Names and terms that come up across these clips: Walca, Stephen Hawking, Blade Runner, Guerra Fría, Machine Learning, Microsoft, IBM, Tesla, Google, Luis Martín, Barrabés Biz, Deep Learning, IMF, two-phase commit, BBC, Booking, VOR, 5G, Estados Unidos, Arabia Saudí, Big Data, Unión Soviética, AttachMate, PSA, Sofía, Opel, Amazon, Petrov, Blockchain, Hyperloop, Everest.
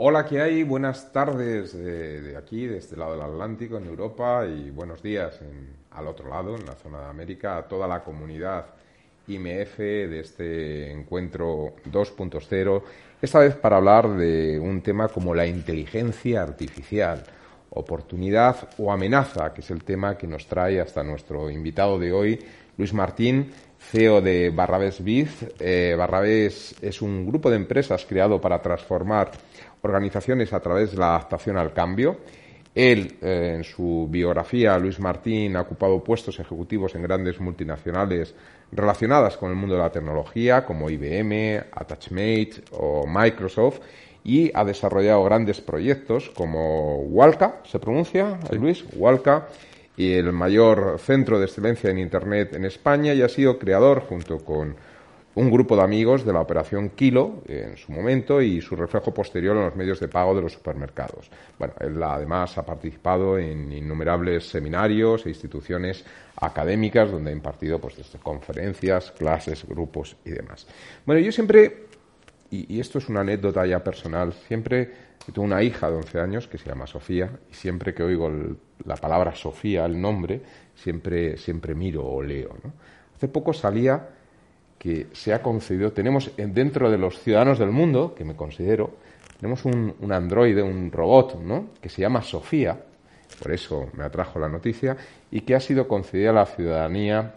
Hola, ¿qué hay? Buenas tardes de aquí, de este lado del Atlántico, en Europa, y buenos días al otro lado, en la zona de América, a toda la comunidad IMF de este encuentro 2.0, esta vez para hablar de un tema como la inteligencia artificial, oportunidad o amenaza, que es el tema que nos trae hasta nuestro invitado de hoy, Luis Martín, CEO de Barrabés Biz. Barrabés es un grupo de empresas creado para transformar organizaciones a través de la adaptación al cambio. Él, en su biografía, Luis Martín, ha ocupado puestos ejecutivos en grandes multinacionales relacionadas con el mundo de la tecnología, como IBM, AttachMate o Microsoft, y ha desarrollado grandes proyectos como Walca, ¿se pronuncia, sí, Luis? Walca, y el mayor centro de excelencia en Internet en España, y ha sido creador, junto con un grupo de amigos, de la operación Kilo en su momento y su reflejo posterior en los medios de pago de los supermercados. Bueno, él además ha participado en innumerables seminarios e instituciones académicas donde ha impartido desde conferencias, clases, grupos y demás. Bueno, yo siempre, y esto es una anécdota ya personal, siempre tengo una hija de 11 años que se llama Sofía, y siempre que oigo la palabra Sofía, el nombre, siempre miro o leo, ¿no? Hace poco salía que se ha concedido, tenemos dentro de los ciudadanos del mundo, que me considero, tenemos un androide, un robot, ¿no?, que se llama Sofía, por eso me atrajo la noticia, y que ha sido concedida a la ciudadanía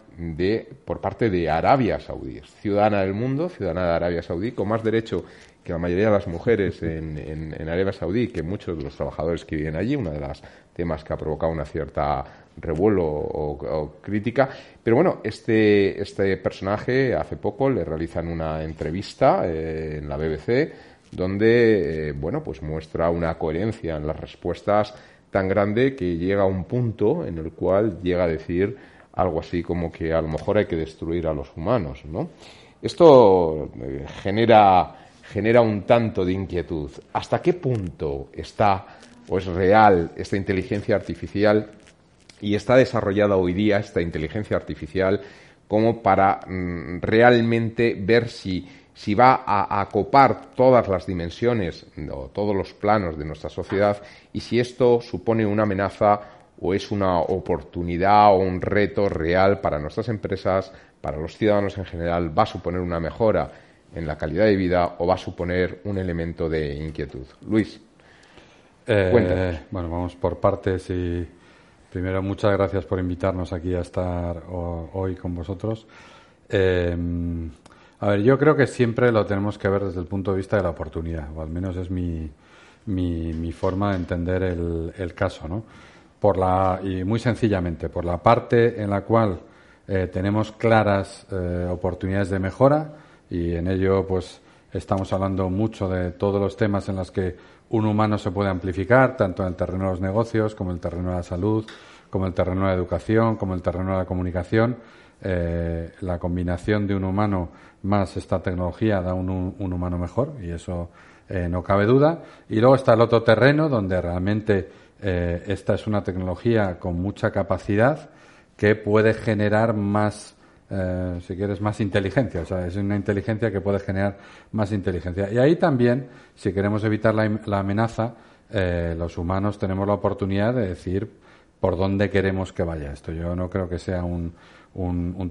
por parte de Arabia Saudí. Es ciudadana del mundo, ciudadana de Arabia Saudí, con más derecho que la mayoría de las mujeres en Arabia Saudí, que muchos de los trabajadores que viven allí, uno de los temas que ha provocado una cierta revuelo o crítica. Pero bueno, este personaje hace poco le realizan una entrevista en la BBC, donde bueno, pues muestra una coherencia en las respuestas tan grande que llega a un punto en el cual llega a decir algo así como que a lo mejor hay que destruir a los humanos, ¿no? Esto genera un tanto de inquietud. ¿Hasta qué punto está o es real esta inteligencia artificial y está desarrollada hoy día esta inteligencia artificial como para realmente ver si va a copar todas las dimensiones o todos los planos de nuestra sociedad, y si esto supone una amenaza o es una oportunidad o un reto real para nuestras empresas, para los ciudadanos en general? ¿Va a suponer una mejora en la calidad de vida o va a suponer un elemento de inquietud? Luis, cuéntanos. Bueno, vamos por partes. Y primero, muchas gracias por invitarnos aquí a estar hoy con vosotros. A ver, yo creo que siempre lo tenemos que ver desde el punto de vista de la oportunidad, o al menos es mi forma de entender el caso, ¿no? Y muy sencillamente, por la parte en la cual tenemos claras oportunidades de mejora, y en ello pues estamos hablando mucho de todos los temas en los que un humano se puede amplificar, tanto en el terreno de los negocios, como en el terreno de la salud, como en el terreno de la educación, como en el terreno de la comunicación. La combinación de un humano más esta tecnología da un humano mejor, y eso no cabe duda. Y luego está el otro terreno donde realmente esta es una tecnología con mucha capacidad que puede generar más, si quieres, más inteligencia. O sea, es una inteligencia que puede generar más inteligencia. Y ahí también, si queremos evitar la amenaza, los humanos tenemos la oportunidad de decir por dónde queremos que vaya esto. Yo no creo que sea un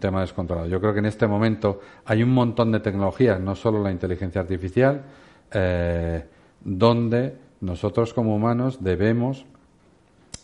tema descontrolado. Yo creo que en este momento hay un montón de tecnologías, no solo la inteligencia artificial, donde nosotros como humanos debemos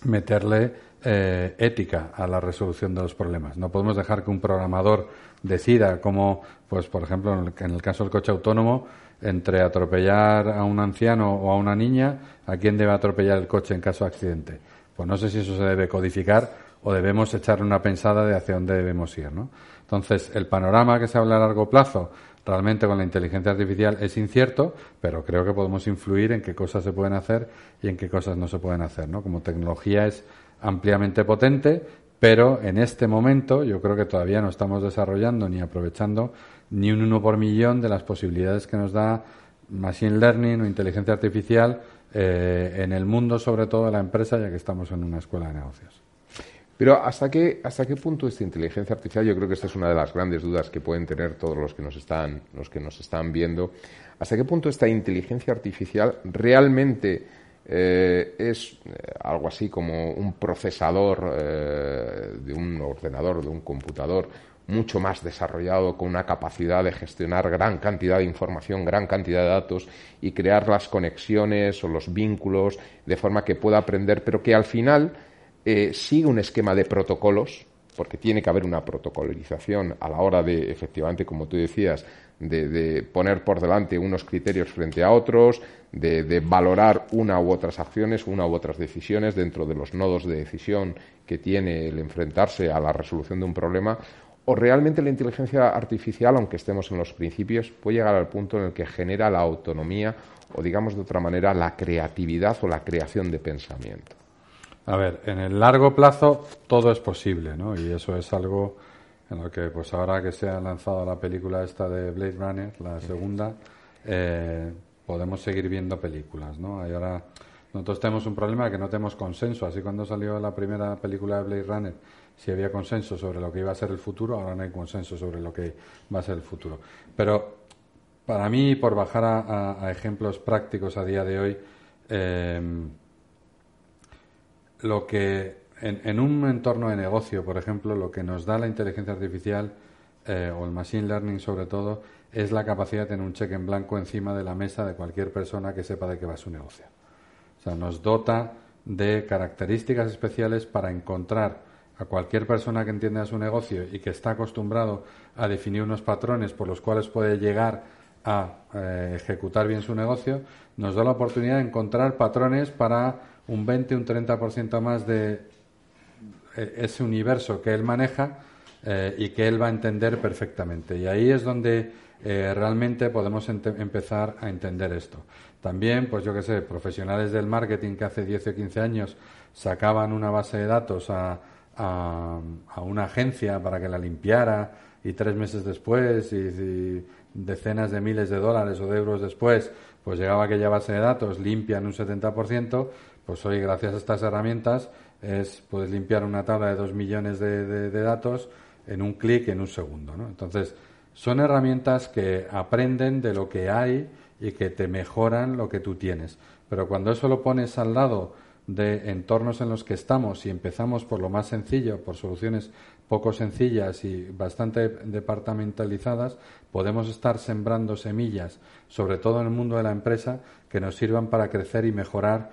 meterle ética a la resolución de los problemas. No podemos dejar que un programador decida cómo, pues por ejemplo, en el caso del coche autónomo, entre atropellar a un anciano o a una niña, a quién debe atropellar el coche en caso de accidente. Pues no sé si eso se debe codificar o debemos echarle una pensada de hacia dónde debemos ir, ¿no? Entonces, el panorama que se habla a largo plazo realmente con la inteligencia artificial es incierto, pero creo que podemos influir en qué cosas se pueden hacer y en qué cosas no se pueden hacer, ¿no? Como tecnología es ampliamente potente, pero en este momento yo creo que todavía no estamos desarrollando ni aprovechando ni un 1 por millón de las posibilidades que nos da machine learning o inteligencia artificial en el mundo, sobre todo de la empresa, ya que estamos en una escuela de negocios. Pero ¿hasta qué punto esta inteligencia artificial? Yo creo que esta es una de las grandes dudas que pueden tener todos los que nos están viendo. ¿Hasta qué punto esta inteligencia artificial realmente es algo así como un procesador de un ordenador, de un computador mucho más desarrollado, con una capacidad de gestionar gran cantidad de información, gran cantidad de datos y crear las conexiones o los vínculos de forma que pueda aprender, pero que al final sigue un esquema de protocolos, porque tiene que haber una protocolización a la hora de, efectivamente, como tú decías, de poner por delante unos criterios frente a otros, de valorar una u otras acciones, una u otras decisiones dentro de los nodos de decisión que tiene el enfrentarse a la resolución de un problema? ¿O realmente la inteligencia artificial, aunque estemos en los principios, puede llegar al punto en el que genera la autonomía o, digamos de otra manera, la creatividad o la creación de pensamiento? A ver, en el largo plazo todo es posible, ¿no? Y eso es algo en lo que, pues ahora que se ha lanzado la película esta de Blade Runner, la segunda, podemos seguir viendo películas, ¿no? Y ahora nosotros tenemos un problema de que no tenemos consenso. Así cuando salió la primera película de Blade Runner, si había consenso sobre lo que iba a ser el futuro, ahora no hay consenso sobre lo que va a ser el futuro. Pero para mí, por bajar a ejemplos prácticos a día de hoy, lo que en un entorno de negocio, por ejemplo, lo que nos da la inteligencia artificial o el machine learning sobre todo, es la capacidad de tener un cheque en blanco encima de la mesa de cualquier persona que sepa de qué va su negocio. O sea, nos dota de características especiales para encontrar a cualquier persona que entienda su negocio y que está acostumbrado a definir unos patrones por los cuales puede llegar a ejecutar bien su negocio. Nos da la oportunidad de encontrar patrones para un 20, un 30% más de ese universo que él maneja y que él va a entender perfectamente. Y ahí es donde realmente podemos empezar a entender esto. También, pues yo qué sé, profesionales del marketing que hace 10 o 15 años sacaban una base de datos a una agencia para que la limpiara y 3 meses después y decenas de miles de dólares o de euros después, pues llegaba aquella base de datos limpia en un 70%, pues hoy gracias a estas herramientas puedes limpiar una tabla de 2 millones de datos en un clic, en un segundo, ¿no? Entonces, son herramientas que aprenden de lo que hay y que te mejoran lo que tú tienes. Pero cuando eso lo pones al lado de entornos en los que estamos y empezamos por lo más sencillo, por soluciones poco sencillas y bastante departamentalizadas, podemos estar sembrando semillas, sobre todo en el mundo de la empresa, que nos sirvan para crecer y mejorar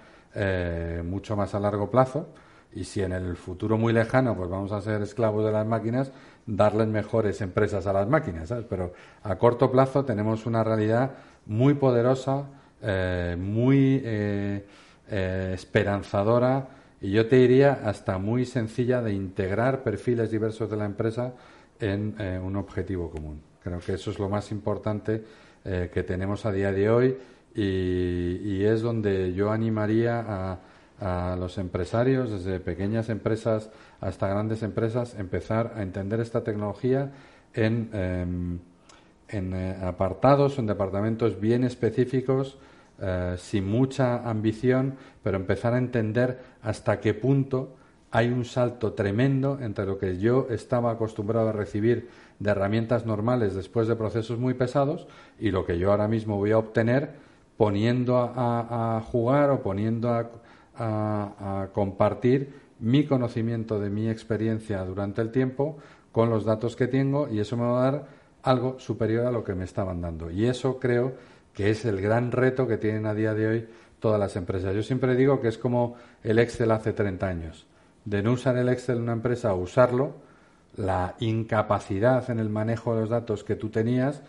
mucho más a largo plazo. Y si en el futuro muy lejano pues vamos a ser esclavos de las máquinas, darles mejores empresas a las máquinas, ¿sabes? Pero a corto plazo tenemos una realidad muy poderosa, muy esperanzadora, y yo te diría hasta muy sencilla de integrar perfiles diversos de la empresa en un objetivo común. Creo que eso es lo más importante que tenemos a día de hoy, y es donde yo animaría a los empresarios, desde pequeñas empresas hasta grandes empresas, empezar a entender esta tecnología en apartados, en departamentos bien específicos, sin mucha ambición, pero empezar a entender hasta qué punto hay un salto tremendo entre lo que yo estaba acostumbrado a recibir de herramientas normales después de procesos muy pesados y lo que yo ahora mismo voy a obtener poniendo a jugar o poniendo a compartir mi conocimiento de mi experiencia durante el tiempo con los datos que tengo, y eso me va a dar algo superior a lo que me estaban dando. Y eso creo que es el gran reto que tienen a día de hoy todas las empresas. Yo siempre digo que es como el Excel hace 30 años. De no usar el Excel en una empresa a usarlo, la incapacidad en el manejo de los datos que tú tenías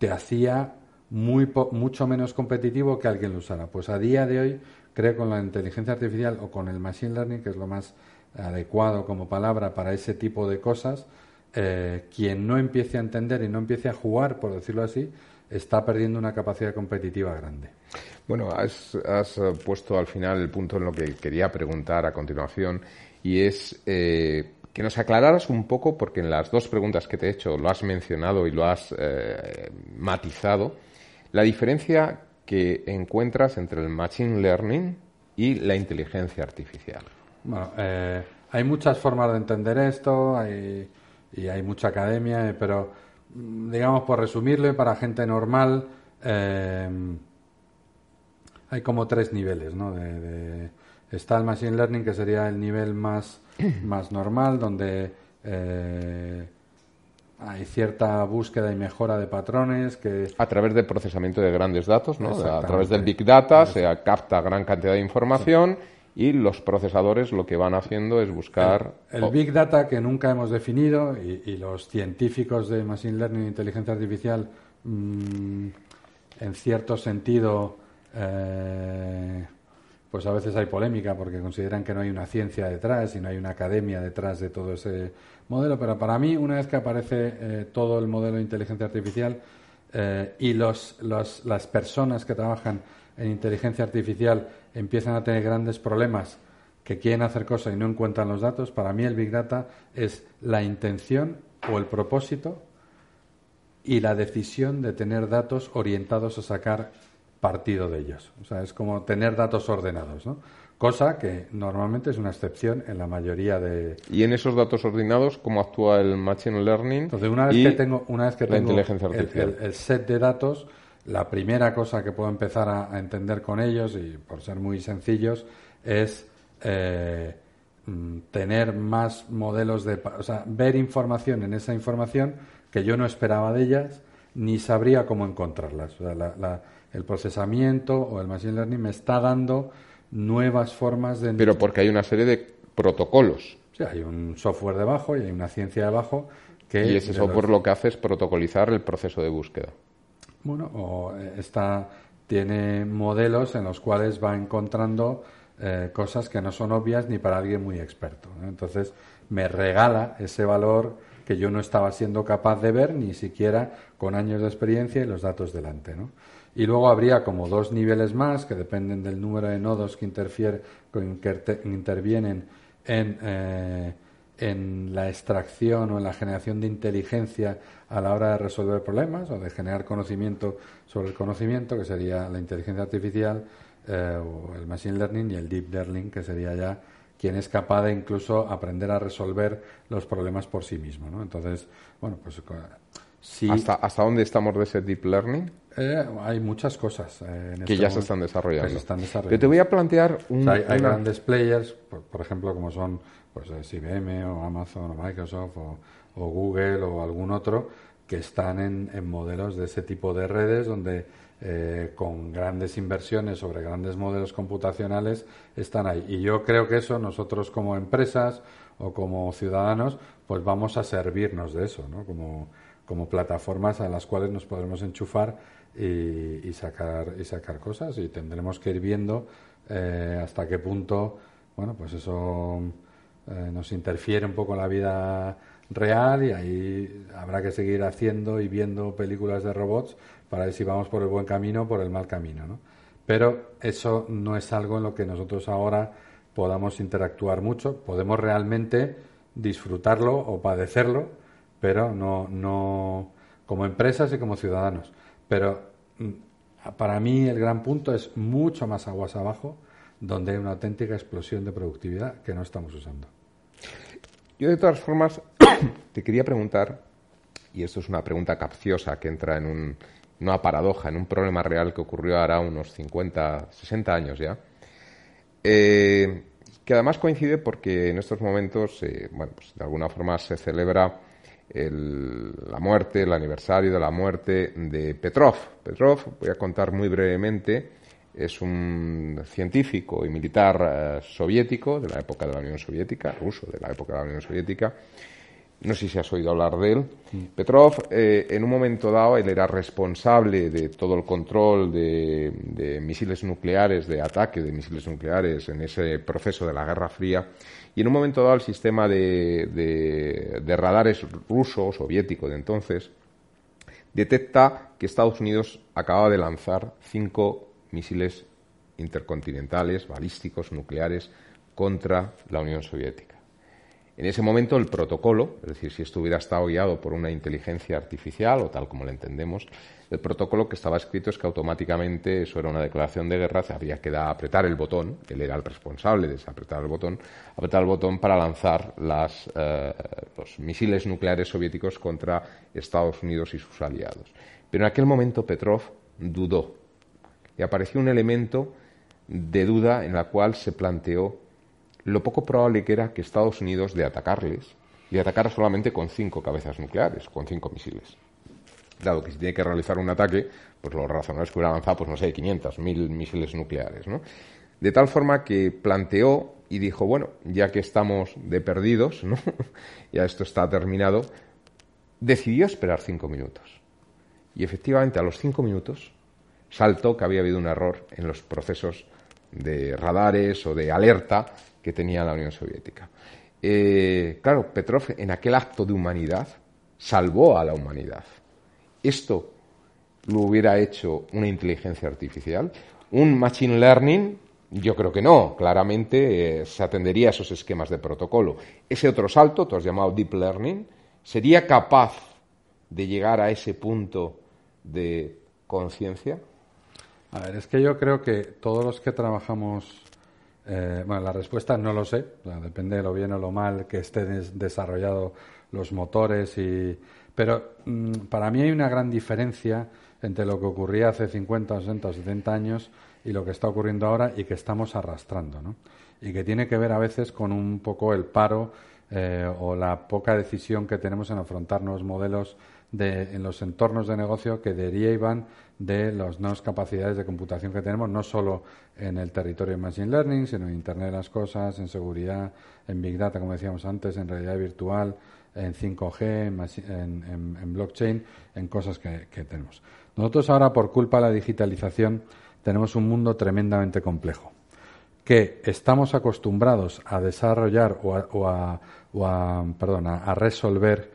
te hacía mucho menos competitivo que alguien lo usara. Pues a día de hoy, creo, con la inteligencia artificial o con el machine learning, que es lo más adecuado como palabra para ese tipo de cosas, quien no empiece a entender y no empiece a jugar, por decirlo así, está perdiendo una capacidad competitiva grande. Bueno, has puesto al final el punto en lo que quería preguntar a continuación, y es que nos aclararas un poco, porque en las dos preguntas que te he hecho lo has mencionado y lo has matizado, la diferencia que encuentras entre el machine learning y la inteligencia artificial. Bueno, Hay muchas formas de entender esto, hay mucha academia, pero digamos, por resumirle, para gente normal hay como tres niveles, ¿no? Está el Machine Learning, que sería el nivel más normal, donde hay cierta búsqueda y mejora de patrones que... A través del procesamiento de grandes datos, ¿no? A través del Big Data se capta gran cantidad de información, sí. Y los procesadores lo que van haciendo es buscar... El Big Data, que nunca hemos definido, y los científicos de Machine Learning e Inteligencia Artificial, en cierto sentido... pues a veces hay polémica porque consideran que no hay una ciencia detrás y no hay una academia detrás de todo ese modelo, pero para mí, una vez que aparece todo el modelo de inteligencia artificial y las personas que trabajan en inteligencia artificial empiezan a tener grandes problemas, que quieren hacer cosas y no encuentran los datos, para mí el Big Data es la intención o el propósito y la decisión de tener datos orientados a sacar partido de ellos. O sea, es como tener datos ordenados, ¿no? Cosa que normalmente es una excepción en la mayoría de... Y en esos datos ordenados, ¿cómo actúa el Machine Learning? Entonces, una vez que tengo inteligencia artificial, el set de datos, la primera cosa que puedo empezar a entender con ellos, y por ser muy sencillos, es tener más modelos de... O sea, ver información en esa información que yo no esperaba de ellas, ni sabría cómo encontrarlas. O sea, el procesamiento o el Machine Learning me está dando nuevas formas de... Pero porque hay una serie de protocolos. Sí, hay un software debajo y hay una ciencia debajo que... Y ese software lo que hace es protocolizar el proceso de búsqueda. Bueno, tiene modelos en los cuales va encontrando cosas que no son obvias ni para alguien muy experto, ¿no? Entonces, me regala ese valor que yo no estaba siendo capaz de ver ni siquiera con años de experiencia y los datos delante, ¿no? Y luego habría como dos niveles más que dependen del número de nodos que intervienen en la extracción o en la generación de inteligencia a la hora de resolver problemas o de generar conocimiento sobre el conocimiento, que sería la inteligencia artificial o el Machine Learning, y el Deep Learning, que sería ya quien es capaz de incluso aprender a resolver los problemas por sí mismo, ¿no? Entonces, bueno, pues... Sí. ¿Hasta dónde estamos de ese Deep Learning? Hay muchas cosas que ya se están desarrollando. Pero te voy a plantear... hay grandes players, por ejemplo, como son IBM o Amazon o Microsoft o Google o algún otro, que están en modelos de ese tipo de redes donde con grandes inversiones sobre grandes modelos computacionales están ahí. Y yo creo que eso nosotros como empresas o como ciudadanos pues vamos a servirnos de eso, ¿no? Como plataformas a las cuales nos podremos enchufar y sacar cosas, y tendremos que ir viendo hasta qué punto, bueno, pues eso nos interfiere un poco la vida real, y ahí habrá que seguir haciendo y viendo películas de robots para ver si vamos por el buen camino o por el mal camino, ¿no? Pero eso no es algo en lo que nosotros ahora podamos interactuar mucho. Podemos realmente disfrutarlo o padecerlo, pero no como empresas y como ciudadanos. Pero para mí el gran punto es mucho más aguas abajo, donde hay una auténtica explosión de productividad que no estamos usando. Yo, de todas formas, te quería preguntar, y esto es una pregunta capciosa que entra en una paradoja, en un problema real que ocurrió ahora unos 50, 60 años ya, que además coincide porque en estos momentos, bueno, pues de alguna forma se celebra el aniversario de la muerte de Petrov. Petrov, voy a contar muy brevemente, es un científico y militar soviético de la época de la Unión Soviética, ruso de la época de la Unión Soviética. No sé si has oído hablar de él. Sí. Petrov, en un momento dado, él era responsable de todo el control de misiles nucleares, de ataque de misiles nucleares en ese proceso de la Guerra Fría. Y en un momento dado el sistema de radares ruso o soviético de entonces detecta que Estados Unidos acaba de lanzar 5 misiles intercontinentales, balísticos, nucleares, contra la Unión Soviética. En ese momento el protocolo, es decir, si esto hubiera estado guiado por una inteligencia artificial o tal como la entendemos, el protocolo que estaba escrito es que automáticamente, eso era una declaración de guerra, había que apretar el botón, él era el responsable de apretar el botón para lanzar los misiles nucleares soviéticos contra Estados Unidos y sus aliados. Pero en aquel momento Petrov dudó y apareció un elemento de duda en la cual se planteó lo poco probable que era que Estados Unidos de atacarles y atacar solamente con 5 cabezas nucleares, con 5 misiles. Dado que si tiene que realizar un ataque, pues lo razonable es que hubiera lanzado, pues no sé, 500, 1000 misiles nucleares, ¿no? De tal forma que planteó y dijo, bueno, ya que estamos de perdidos, ¿no? Ya esto está terminado, decidió esperar 5 minutos. Y efectivamente a los 5 minutos saltó que había habido un error en los procesos de radares o de alerta que tenía la Unión Soviética. Claro, Petrov en aquel acto de humanidad salvó a la humanidad. Esto lo hubiera hecho una inteligencia artificial. Un machine learning, yo creo que no. Claramente se atendería a esos esquemas de protocolo. Ese otro salto, tú has llamado deep learning, ¿sería capaz de llegar a ese punto de conciencia? A ver, es que yo creo que todos los que trabajamos... Bueno, la respuesta no lo sé, o sea, depende de lo bien o lo mal que estén desarrollados los motores y... Pero para mí hay una gran diferencia entre lo que ocurría hace 50, 60 o 70 años y lo que está ocurriendo ahora y que estamos arrastrando, ¿no? Y que tiene que ver a veces con un poco el paro o la poca decisión que tenemos en afrontar nuevos modelos en los entornos de negocio que derivan de las nuevas capacidades de computación que tenemos, no solo en el territorio de Machine Learning, sino en Internet de las Cosas, en seguridad, en Big Data, como decíamos antes, en realidad virtual, en 5G, en Blockchain, en cosas que tenemos. Nosotros ahora, por culpa de la digitalización, tenemos un mundo tremendamente complejo, que estamos acostumbrados a desarrollar a resolver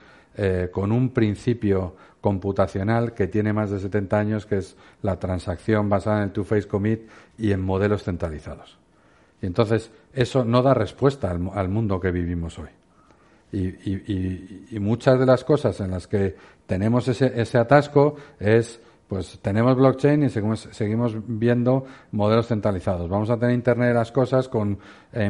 con un principio computacional que tiene más de 70 años, que es la transacción basada en el two-phase commit y en modelos centralizados. Y entonces, eso no da respuesta al mundo que vivimos hoy. Y muchas de las cosas en las que tenemos ese atasco es... Pues tenemos blockchain y seguimos viendo modelos centralizados. Vamos a tener Internet de las Cosas con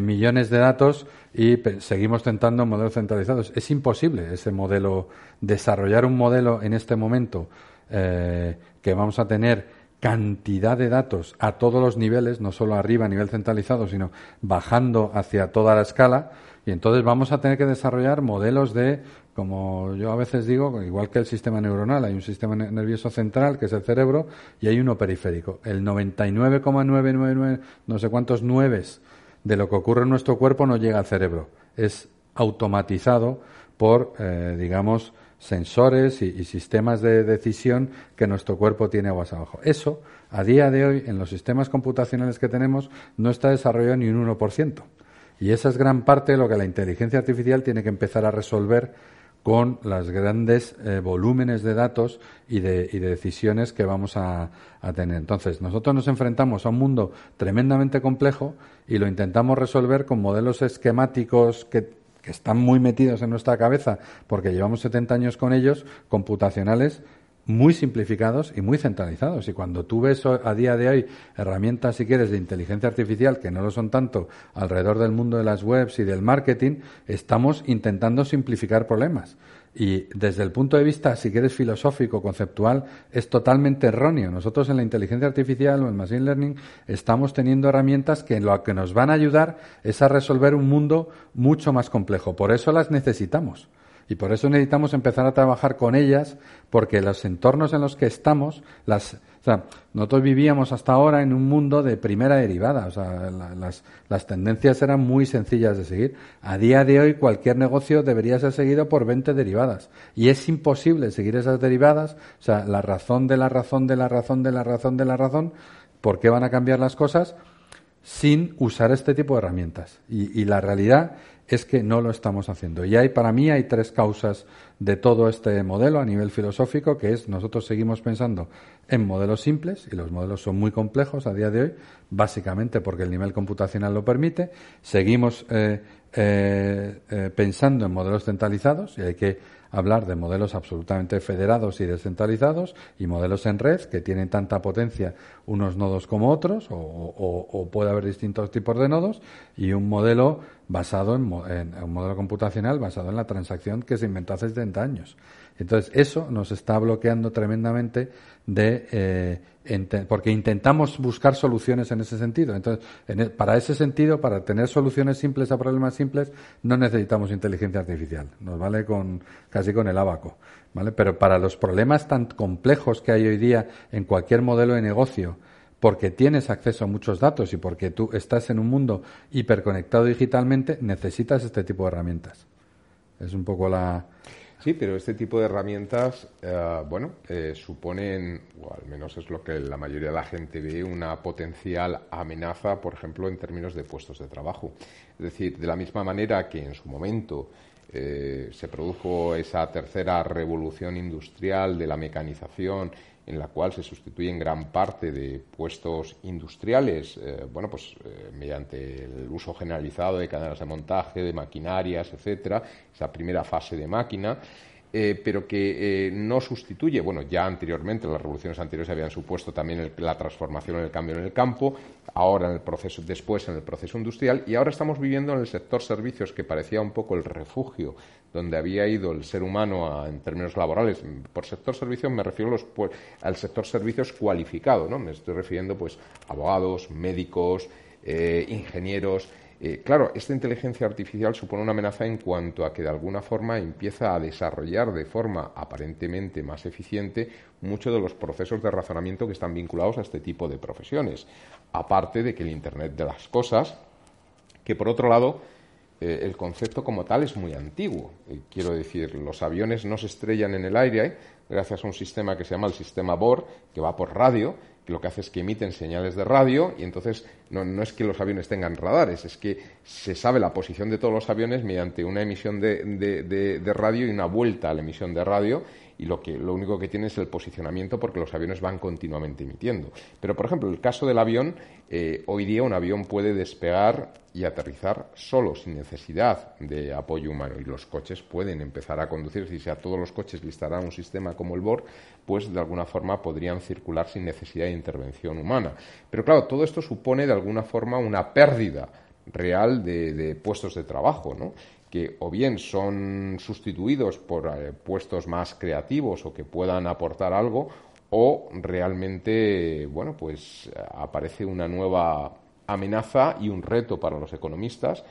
millones de datos y seguimos tentando modelos centralizados. Es imposible ese modelo, desarrollar un modelo en este momento que vamos a tener cantidad de datos a todos los niveles, no solo arriba a nivel centralizado, sino bajando hacia toda la escala. Y entonces vamos a tener que desarrollar modelos de, como yo a veces digo, igual que el sistema neuronal, hay un sistema nervioso central, que es el cerebro, y hay uno periférico. El 99,999, no sé cuántos nueves de lo que ocurre en nuestro cuerpo no llega al cerebro. Es automatizado por, digamos, sensores y sistemas de decisión que nuestro cuerpo tiene aguas abajo. Eso, a día de hoy, en los sistemas computacionales que tenemos, no está desarrollado ni un 1%. Y esa es gran parte de lo que la inteligencia artificial tiene que empezar a resolver con los grandes volúmenes de datos y de decisiones que vamos a tener. Entonces, nosotros nos enfrentamos a un mundo tremendamente complejo y lo intentamos resolver con modelos esquemáticos que están muy metidos en nuestra cabeza porque llevamos 70 años con ellos, computacionales muy simplificados y muy centralizados. Y cuando tú ves a día de hoy herramientas, si quieres, de inteligencia artificial, que no lo son tanto, alrededor del mundo de las webs y del marketing, estamos intentando simplificar problemas. Y desde el punto de vista, si quieres, filosófico, conceptual, es totalmente erróneo. Nosotros en la inteligencia artificial o en Machine Learning estamos teniendo herramientas que lo que nos van a ayudar es a resolver un mundo mucho más complejo. Por eso las necesitamos. Y por eso necesitamos empezar a trabajar con ellas, porque los entornos en los que estamos, nosotros vivíamos hasta ahora en un mundo de primera derivada, o sea, las tendencias eran muy sencillas de seguir. A día de hoy cualquier negocio debería ser seguido por 20 derivadas y es imposible seguir esas derivadas, o sea, la razón de la razón de la razón de la razón de la razón, ¿por qué van a cambiar las cosas? sin usar este tipo de herramientas. Y la realidad es que no lo estamos haciendo. Y hay, para mí hay tres causas de todo este modelo a nivel filosófico, que es nosotros seguimos pensando en modelos simples, y los modelos son muy complejos a día de hoy, básicamente porque el nivel computacional lo permite. Seguimos pensando en modelos centralizados, y hay que hablar de modelos absolutamente federados y descentralizados, y modelos en red que tienen tanta potencia unos nodos como otros, o puede haber distintos tipos de nodos, y un modelo basado en un modelo computacional basado en la transacción que se inventó hace 70 años. Entonces eso nos está bloqueando tremendamente de porque intentamos buscar soluciones en ese sentido. Entonces, para ese sentido, para tener soluciones simples a problemas simples, no necesitamos inteligencia artificial. Nos vale casi con el abaco, ¿vale? Pero para los problemas tan complejos que hay hoy día en cualquier modelo de negocio, porque tienes acceso a muchos datos y porque tú estás en un mundo hiperconectado digitalmente, necesitas este tipo de herramientas. Es un poco la... Sí, pero este tipo de herramientas, suponen, o al menos es lo que la mayoría de la gente ve, una potencial amenaza, por ejemplo, en términos de puestos de trabajo. Es decir, de la misma manera que en su momento se produjo esa tercera revolución industrial de la mecanización, en la cual se sustituyen gran parte de puestos industriales, mediante el uso generalizado de cadenas de montaje, de maquinarias, etcétera, esa primera fase de máquina, pero que no sustituye. Bueno, ya anteriormente, las revoluciones anteriores habían supuesto también la transformación, el cambio en el campo, ahora en el proceso, después en el proceso industrial, y ahora estamos viviendo en el sector servicios, que parecía un poco el refugio donde había ido el ser humano en términos laborales. Por sector servicios me refiero al sector servicios cualificado, ¿no? Me estoy refiriendo a abogados, médicos, ingenieros. Claro, esta inteligencia artificial supone una amenaza en cuanto a que de alguna forma empieza a desarrollar de forma aparentemente más eficiente muchos de los procesos de razonamiento que están vinculados a este tipo de profesiones. Aparte de que el Internet de las Cosas, que por otro lado el concepto como tal es muy antiguo. Quiero decir, los aviones no se estrellan en el aire gracias a un sistema que se llama el sistema VOR, que va por radio. Lo que hace es que emiten señales de radio, y entonces no es que los aviones tengan radares, es que se sabe la posición de todos los aviones mediante una emisión de radio y una vuelta a la emisión de radio, y lo único que tiene es el posicionamiento, porque los aviones van continuamente emitiendo. Pero, por ejemplo, el caso del avión, hoy día un avión puede despegar y aterrizar solo, sin necesidad de apoyo humano, y los coches pueden empezar a conducir. Si a todos los coches les dará un sistema como el VOR, pues de alguna forma podrían circular sin necesidad de intervención humana. Pero claro, todo esto supone de alguna forma una pérdida real de puestos de trabajo, ¿no? Que o bien son sustituidos por puestos más creativos o que puedan aportar algo, o realmente, aparece una nueva amenaza y un reto para los economistas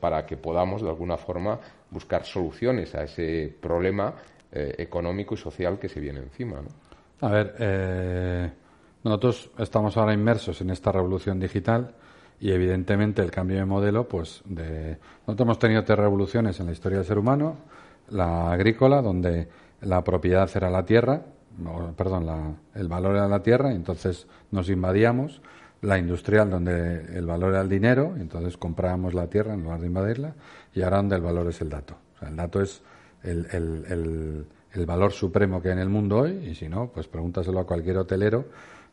para que podamos de alguna forma buscar soluciones a ese problema económico y social que se viene encima, ¿no? A ver, nosotros estamos ahora inmersos en esta revolución digital y evidentemente el cambio de modelo, nosotros hemos tenido tres revoluciones en la historia del ser humano: la agrícola, donde la propiedad era la tierra, el valor era la tierra, y entonces nos invadíamos; la industrial, donde el valor era el dinero, y entonces comprábamos la tierra en lugar de invadirla; y ahora donde el valor es el dato. O sea, el dato es el valor supremo que hay en el mundo hoy, y si no, pues pregúntaselo a cualquier hotelero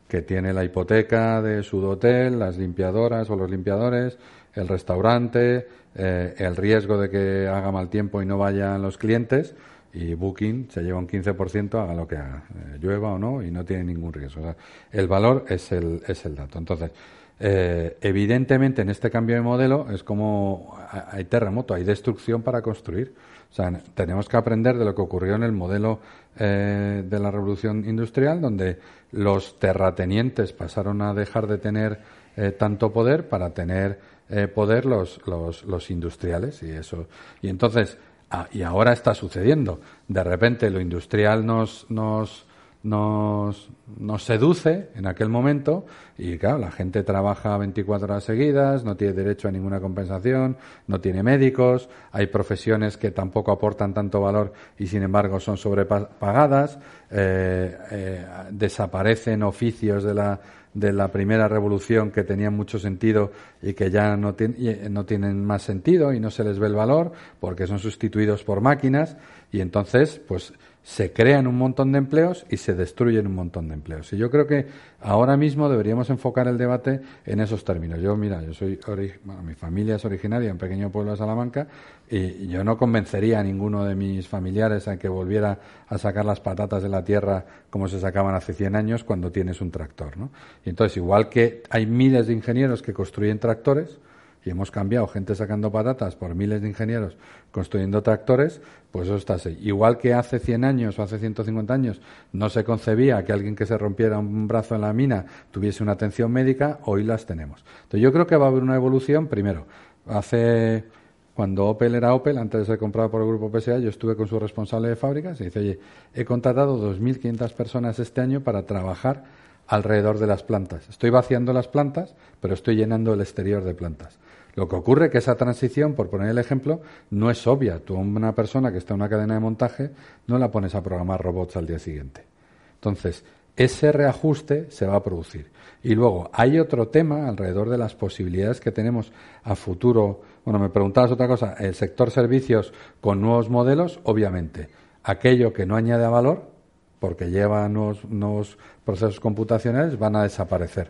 que tiene la hipoteca de su hotel, las limpiadoras o los limpiadores, el restaurante, el riesgo de que haga mal tiempo y no vayan los clientes, y Booking se lleva un 15%, haga lo que haga, llueva o no, y no tiene ningún riesgo. O sea, el valor es el dato. Entonces, evidentemente en este cambio de modelo es como hay terremoto, hay destrucción para construir. O sea, tenemos que aprender de lo que ocurrió en el modelo de la revolución industrial, donde los terratenientes pasaron a dejar de tener tanto poder para tener poder los industriales, y eso. Y entonces, y ahora está sucediendo. De repente lo industrial nos seduce en aquel momento, y claro, la gente trabaja 24 horas seguidas, no tiene derecho a ninguna compensación, no tiene médicos, hay profesiones que tampoco aportan tanto valor y sin embargo son sobrepagadas, desaparecen oficios de la de la primera revolución que tenían mucho sentido y que ya no tienen más sentido y no se les ve el valor porque son sustituidos por máquinas, y entonces pues se crean un montón de empleos y se destruyen un montón de empleos. Y yo creo que ahora mismo deberíamos enfocar el debate en esos términos. Yo, mira, yo soy mi familia es originaria de un pequeño pueblo de Salamanca, y yo no convencería a ninguno de mis familiares a que volviera a sacar las patatas de la tierra como se sacaban hace 100 años cuando tienes un tractor, ¿no? Y entonces, igual que hay miles de ingenieros que construyen tractores, y hemos cambiado gente sacando patatas por miles de ingenieros construyendo tractores, pues eso está así. Igual que hace 100 años o hace 150 años no se concebía que alguien que se rompiera un brazo en la mina tuviese una atención médica, hoy las tenemos. Entonces yo creo que va a haber una evolución. Primero, cuando Opel era Opel, antes de ser comprado por el grupo PSA, yo estuve con su responsable de fábricas y dice, oye, he contratado 2.500 personas este año para trabajar alrededor de las plantas. Estoy vaciando las plantas, pero estoy llenando el exterior de plantas. Lo que ocurre es que esa transición, por poner el ejemplo, no es obvia. Tú a una persona que está en una cadena de montaje no la pones a programar robots al día siguiente. Entonces, ese reajuste se va a producir. Y luego, hay otro tema alrededor de las posibilidades que tenemos a futuro. Bueno, me preguntabas otra cosa. El sector servicios con nuevos modelos, obviamente. Aquello que no añade valor, porque lleva nuevos procesos computacionales, van a desaparecer.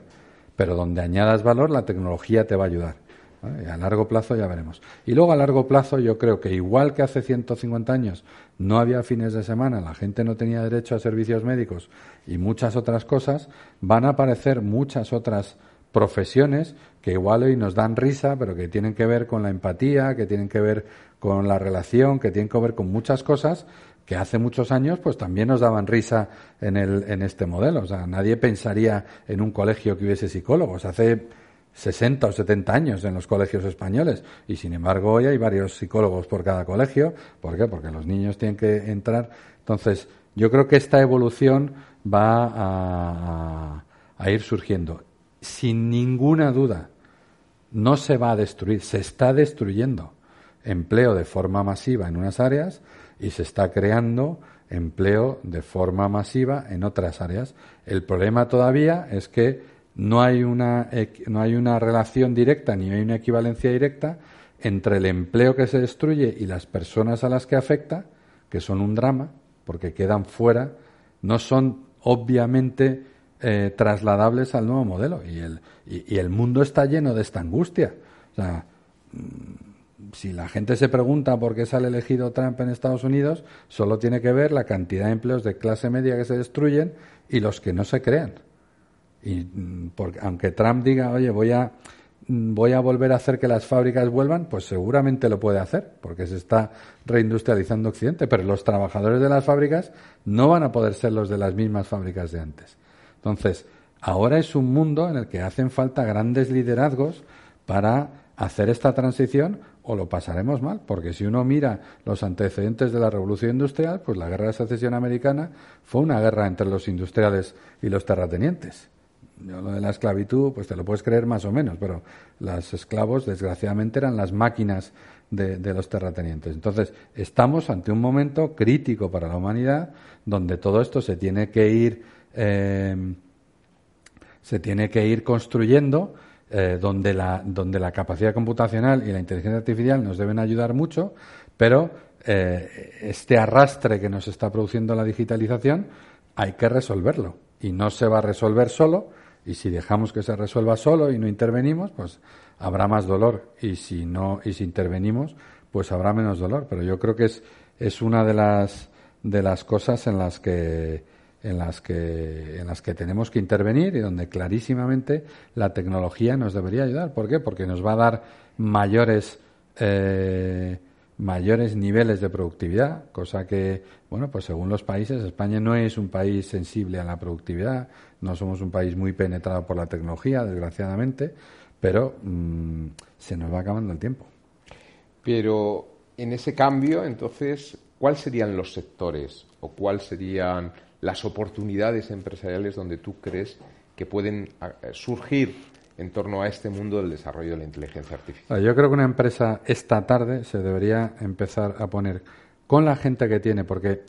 Pero donde añadas valor, la tecnología te va a ayudar. A largo plazo ya veremos. Y luego a largo plazo yo creo que igual que hace 150 años no había fines de semana, la gente no tenía derecho a servicios médicos y muchas otras cosas, van a aparecer muchas otras profesiones que igual hoy nos dan risa, pero que tienen que ver con la empatía, que tienen que ver con la relación, que tienen que ver con muchas cosas que hace muchos años pues también nos daban risa en este modelo. O sea, nadie pensaría en un colegio que hubiese psicólogos. Hace 60 o 70 años en los colegios españoles, y sin embargo hoy hay varios psicólogos por cada colegio. ¿Por qué? Porque los niños tienen que entrar. Entonces yo creo que esta evolución va a ir surgiendo. Sin ninguna duda no se va a destruir, se está destruyendo empleo de forma masiva en unas áreas y se está creando empleo de forma masiva en otras áreas. El problema todavía es que no hay una relación directa ni hay una equivalencia directa entre el empleo que se destruye y las personas a las que afecta, que son un drama, porque quedan fuera, no son obviamente trasladables al nuevo modelo. Y el mundo está lleno de esta angustia. O sea, si la gente se pregunta por qué sale elegido Trump en Estados Unidos, solo tiene que ver la cantidad de empleos de clase media que se destruyen y los que no se crean. Y aunque Trump diga, oye, voy a volver a hacer que las fábricas vuelvan, pues seguramente lo puede hacer, porque se está reindustrializando Occidente, pero los trabajadores de las fábricas no van a poder ser los de las mismas fábricas de antes. Entonces, ahora es un mundo en el que hacen falta grandes liderazgos para hacer esta transición, o lo pasaremos mal, porque si uno mira los antecedentes de la Revolución Industrial, pues la Guerra de Secesión Americana fue una guerra entre los industriales y los terratenientes. Yo lo de la esclavitud, pues te lo puedes creer más o menos, pero los esclavos, desgraciadamente, eran las máquinas de los terratenientes. Entonces, estamos ante un momento crítico para la humanidad, donde todo esto se tiene que ir construyendo, donde la capacidad computacional y la inteligencia artificial nos deben ayudar mucho, pero este arrastre que nos está produciendo la digitalización hay que resolverlo. Y no se va a resolver solo, y si dejamos que se resuelva solo y no intervenimos, pues habrá más dolor, y si intervenimos, pues habrá menos dolor. Pero yo creo que es una de las cosas en las que tenemos que intervenir, y donde clarísimamente la tecnología nos debería ayudar. ¿Por qué? Porque nos va a dar mayores niveles de productividad, cosa que, bueno, pues según los países, España no es un país sensible a la productividad, no somos un país muy penetrado por la tecnología, desgraciadamente, pero se nos va acabando el tiempo. Pero en ese cambio, entonces, ¿cuáles serían los sectores o cuáles serían las oportunidades empresariales donde tú crees que pueden surgir en torno a este mundo del desarrollo de la inteligencia artificial? Yo creo que una empresa esta tarde se debería empezar a poner con la gente que tiene, porque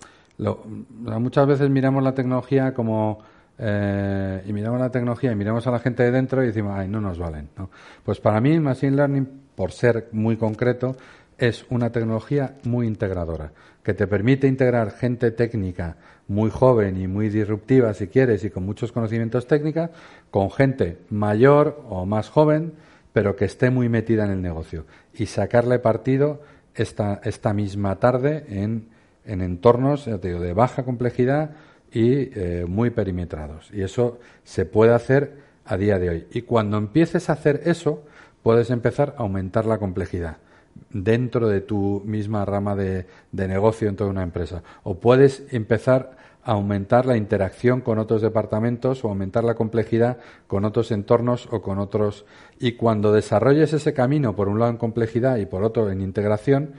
muchas veces miramos la tecnología como y miramos la tecnología y miramos a la gente de dentro y decimos, ay, no nos valen, ¿no? Pues para mí Machine Learning, por ser muy concreto, es una tecnología muy integradora, que te permite integrar gente técnica muy joven y muy disruptiva, si quieres, y con muchos conocimientos técnicos, con gente mayor o más joven, pero que esté muy metida en el negocio, y sacarle partido esta misma tarde en entornos, ya te digo, de baja complejidad y muy perimetrados. Y eso se puede hacer a día de hoy. Y cuando empieces a hacer eso, puedes empezar a aumentar la complejidad dentro de tu misma rama de negocio dentro de una empresa. O puedes empezar a aumentar la interacción con otros departamentos o aumentar la complejidad con otros entornos o con otros. Y cuando desarrolles ese camino, por un lado en complejidad y por otro en integración,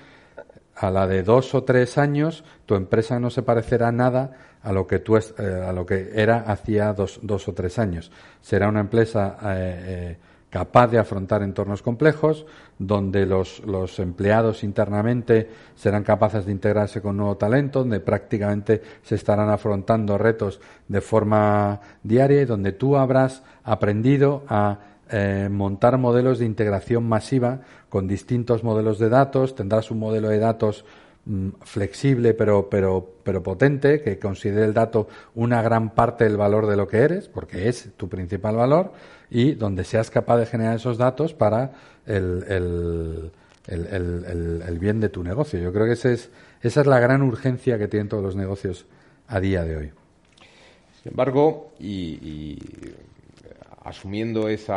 a la de 2 o 3 años tu empresa no se parecerá nada a lo que era hacía 2 o 3 años. Será una empresa capaz de afrontar entornos complejos, donde los empleados internamente serán capaces de integrarse con nuevo talento, donde prácticamente se estarán afrontando retos de forma diaria y donde tú habrás aprendido a montar modelos de integración masiva con distintos modelos de datos. Tendrás un modelo de datos flexible pero potente, que considere el dato una gran parte del valor de lo que eres, porque es tu principal valor, y donde seas capaz de generar esos datos para el bien de tu negocio. Yo creo que esa es la gran urgencia que tienen todos los negocios a día de hoy. Sin embargo, y asumiendo ese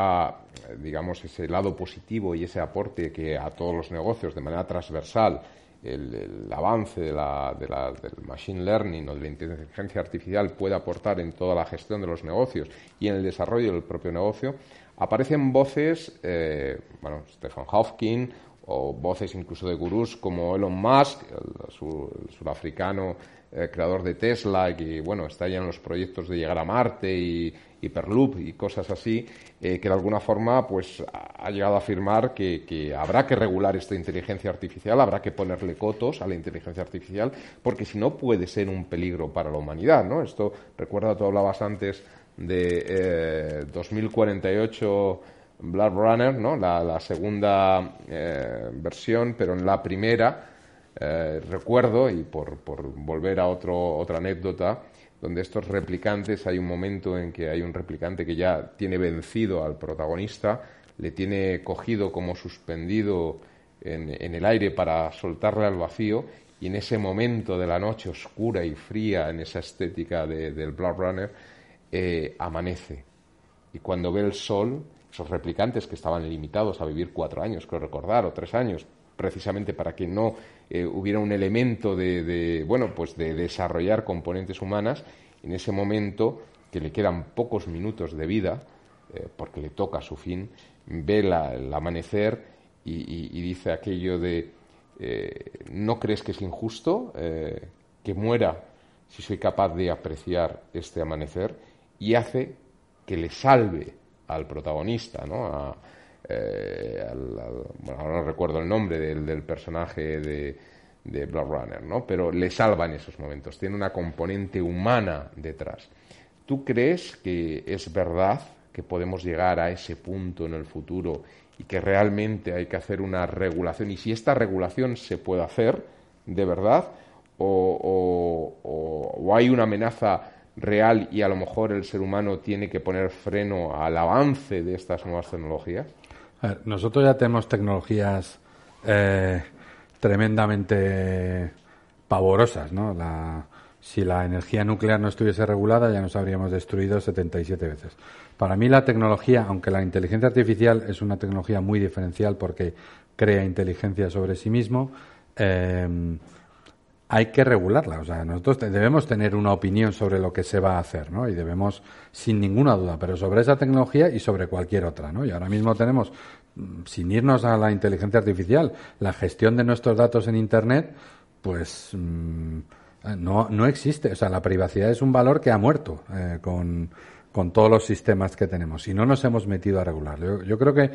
lado positivo y ese aporte que a todos los negocios de manera transversal el avance del machine learning o de la inteligencia artificial puede aportar en toda la gestión de los negocios y en el desarrollo del propio negocio, aparecen voces, Stephen Hawking, o voces incluso de gurús como Elon Musk, el surafricano creador de Tesla, que está ya en los proyectos de llegar a Marte y Hyperloop y cosas así, que de alguna forma ha llegado a afirmar que habrá que regular esta inteligencia artificial, habrá que ponerle cotos a la inteligencia artificial, porque si no puede ser un peligro para la humanidad, ¿no? Esto, recuerda, tú hablabas antes de 2048... Blade Runner, ¿no? La segunda versión, pero en la primera recuerdo, y por volver a otra anécdota, donde estos replicantes, hay un momento en que hay un replicante que ya tiene vencido al protagonista, le tiene cogido como suspendido en el aire para soltarle al vacío, y en ese momento de la noche oscura y fría, en esa estética del Blade Runner, amanece, y cuando ve el sol, esos replicantes que estaban limitados a vivir 4 años, creo recordar, o 3 años, precisamente para que no hubiera un elemento de desarrollar componentes humanas, en ese momento que le quedan pocos minutos de vida, porque le toca su fin, ve el amanecer y dice aquello de ¿no crees que es injusto que muera si soy capaz de apreciar este amanecer? Y hace que le salve al protagonista, ¿no? Ahora no recuerdo el nombre del personaje de Blade Runner, ¿no? Pero le salva en esos momentos. Tiene una componente humana detrás. ¿Tú crees que es verdad que podemos llegar a ese punto en el futuro y que realmente hay que hacer una regulación? Y si esta regulación se puede hacer de verdad, o hay una amenaza real y a lo mejor el ser humano tiene que poner freno al avance de estas nuevas tecnologías? A ver, nosotros ya tenemos tecnologías tremendamente pavorosas, ¿no? Si la energía nuclear no estuviese regulada, ya nos habríamos destruido 77 veces. Para mí la tecnología, aunque la inteligencia artificial es una tecnología muy diferencial porque crea inteligencia sobre sí mismo, hay que regularla. O sea, nosotros debemos tener una opinión sobre lo que se va a hacer, ¿no? Y debemos, sin ninguna duda, pero sobre esa tecnología y sobre cualquier otra, ¿no? Y ahora mismo tenemos, sin irnos a la inteligencia artificial, la gestión de nuestros datos en Internet, pues no existe. O sea, la privacidad es un valor que ha muerto con todos los sistemas que tenemos, y no nos hemos metido a regular. Yo creo que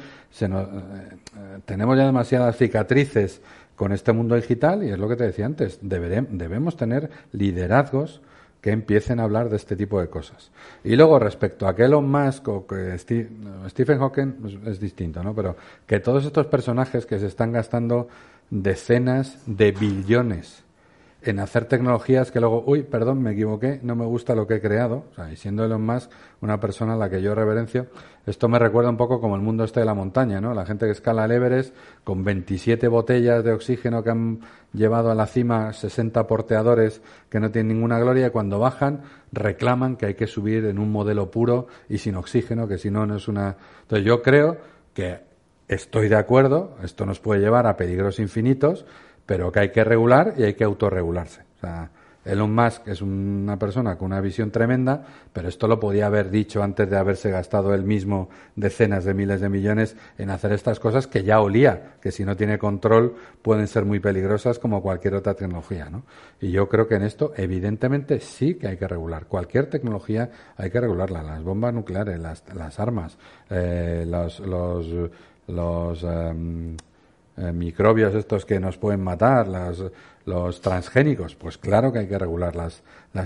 tenemos ya demasiadas cicatrices con este mundo digital, y es lo que te decía antes, debemos tener liderazgos que empiecen a hablar de este tipo de cosas. Y luego, respecto a que Elon Musk o que Stephen Hawking, pues es distinto, ¿no? Pero que todos estos personajes que se están gastando decenas de billones en hacer tecnologías que luego, uy, perdón, me equivoqué, no me gusta lo que he creado, o sea, y siendo Elon Musk una persona a la que yo reverencio, esto me recuerda un poco como el mundo este de la montaña, ¿no? La gente que escala el Everest con 27 botellas de oxígeno que han llevado a la cima, 60 porteadores que no tienen ninguna gloria, y cuando bajan reclaman que hay que subir en un modelo puro y sin oxígeno, que si no, no es una... Entonces yo creo que estoy de acuerdo, esto nos puede llevar a peligros infinitos, pero que hay que regular y hay que autorregularse. O sea, Elon Musk es una persona con una visión tremenda, pero esto lo podía haber dicho antes de haberse gastado él mismo decenas de miles de millones en hacer estas cosas que ya olía, que si no tiene control pueden ser muy peligrosas como cualquier otra tecnología, ¿no? Y yo creo que en esto, evidentemente, sí que hay que regular. Cualquier tecnología hay que regularla. Las bombas nucleares, las armas, microbios estos que nos pueden matar, los transgénicos, pues claro que hay que regular las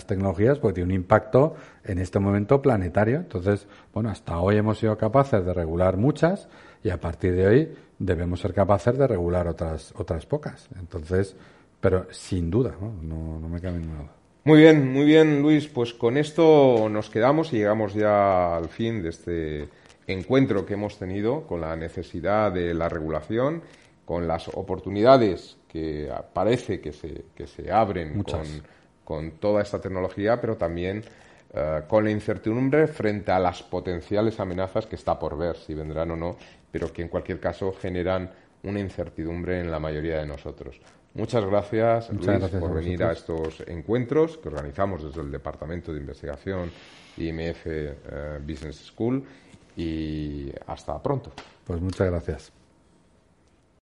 tecnologías porque tiene un impacto en este momento planetario. Entonces, bueno, hasta hoy hemos sido capaces de regular muchas y a partir de hoy debemos ser capaces de regular otras pocas. Entonces, pero sin duda, no me cabe ninguna duda. Muy bien, Luis, pues con esto nos quedamos y llegamos ya al fin de este encuentro que hemos tenido con la necesidad de la regulación, con las oportunidades que parece que se abren con toda esta tecnología, pero también con la incertidumbre frente a las potenciales amenazas que está por ver, si vendrán o no, pero que en cualquier caso generan una incertidumbre en la mayoría de nosotros. Muchas gracias, Luis, por venir a estos encuentros que organizamos desde el Departamento de Investigación IMF Business School y hasta pronto. Pues muchas gracias.